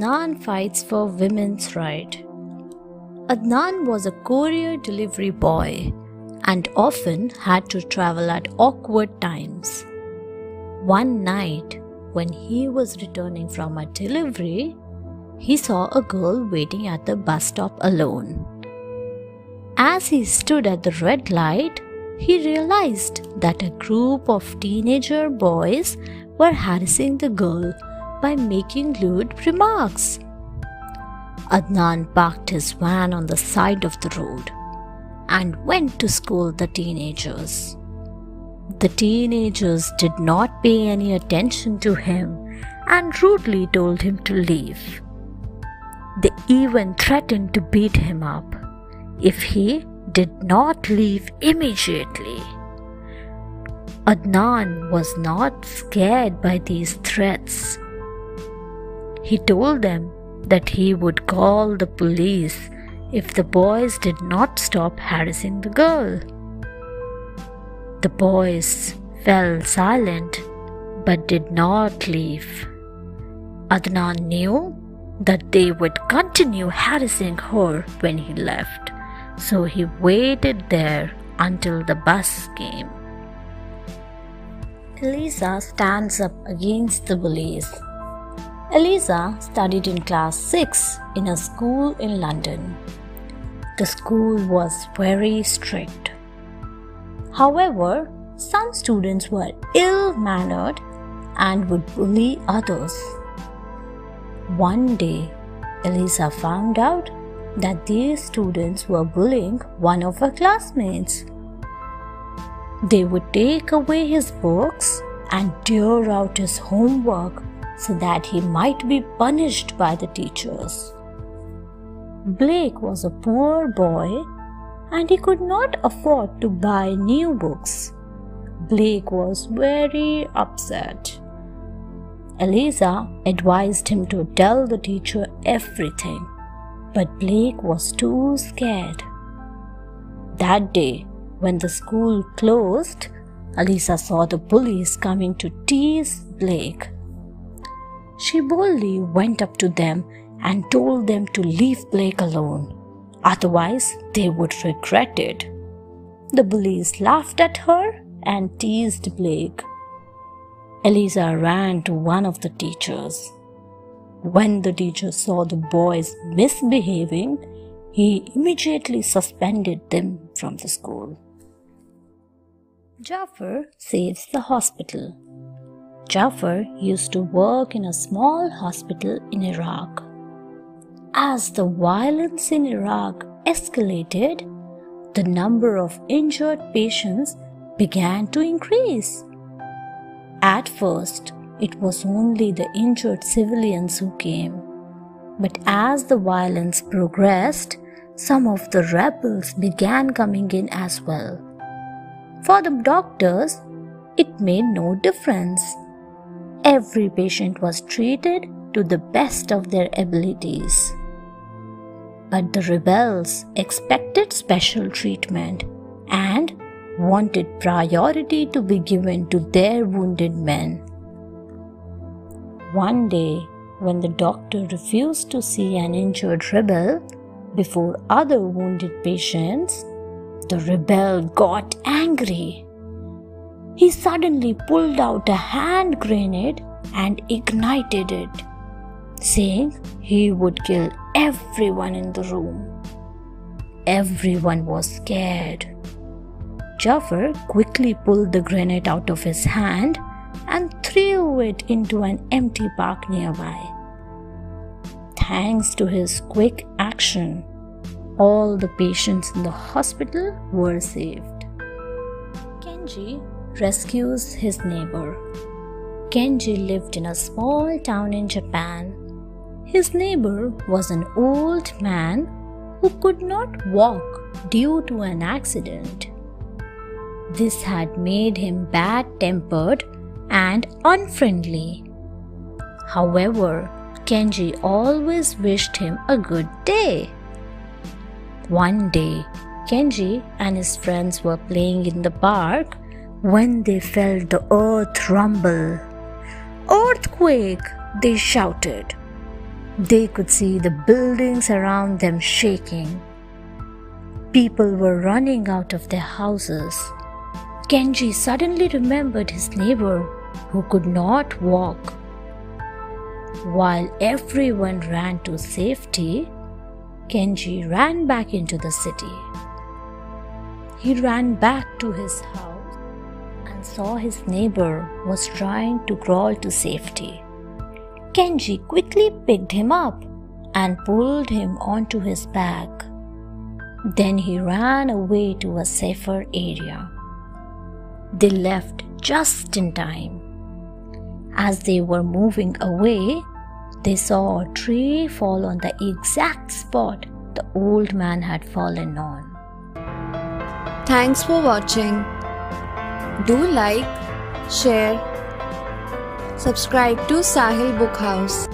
Adnan fights for women's rights. Adnan was a courier delivery boy and often had to travel at awkward times. One night, when he was returning from a delivery, he saw a girl waiting at the bus stop alone. As he stood at the red light, he realized that a group of teenager boys were harassing the girl by making lewd remarks. Adnan parked his van on the side of the road and went to scold the teenagers. The teenagers did not pay any attention to him and rudely told him to leave. They even threatened to beat him up if he did not leave immediately. Adnan was not scared by these threats. He told them that he would call the police if the boys did not stop harassing the girl. The boys fell silent but did not leave. Adnan knew that they would continue harassing her when he left, so he waited there until the bus came. Elisa stands up against the bullies. Elisa studied in class 6 in a school in London. The school was very strict. However, some students were ill-mannered and would bully others. One day, Elisa found out that these students were bullying one of her classmates. They would take away his books and tear out his homework so that he might be punished by the teachers. Blake was a poor boy and he could not afford to buy new books. Blake was very upset. Elisa advised him to tell the teacher everything, but Blake was too scared. That day, when the school closed, Elisa saw the bullies coming to tease Blake. She boldly went up to them and told them to leave Blake alone, otherwise they would regret it. The bullies laughed at her and teased Blake. Elisa ran to one of the teachers. When the teacher saw the boys misbehaving, he immediately suspended them from the school. Jafar saves the hospital. Jafar used to work in a small hospital in Iraq. As the violence in Iraq escalated, the number of injured patients began to increase. At first, it was only the injured civilians who came. But as the violence progressed, some of the rebels began coming in as well. For the doctors, it made no difference. Every patient was treated to the best of their abilities. But the rebels expected special treatment and wanted priority to be given to their wounded men. One day, when the doctor refused to see an injured rebel before other wounded patients, the rebel got angry. He suddenly pulled out a hand grenade and ignited it, saying he would kill everyone in the room. Everyone was scared. Jafar quickly pulled the grenade out of his hand and threw it into an empty park nearby. Thanks to his quick action, all the patients in the hospital were saved. Kenji rescues his neighbor. Kenji lived in a small town in Japan. His neighbor was an old man who could not walk due to an accident. This had made him bad-tempered and unfriendly. However, Kenji always wished him a good day. One day, Kenji and his friends were playing in the park when they felt the earth rumble. "Earthquake!" they shouted. They could see the buildings around them shaking. People were running out of their houses. Kenji suddenly remembered his neighbor who could not walk. While everyone ran to safety, Kenji ran back into the city. He ran back to his house and saw his neighbor was trying to crawl to safety. Kenji quickly picked him up and pulled him onto his back. Then he ran away to a safer area. They left just in time. As they were moving away, they saw a tree fall on the exact spot the old man had fallen on. Thanks for watching. Do like, share, subscribe to Sahil Book House.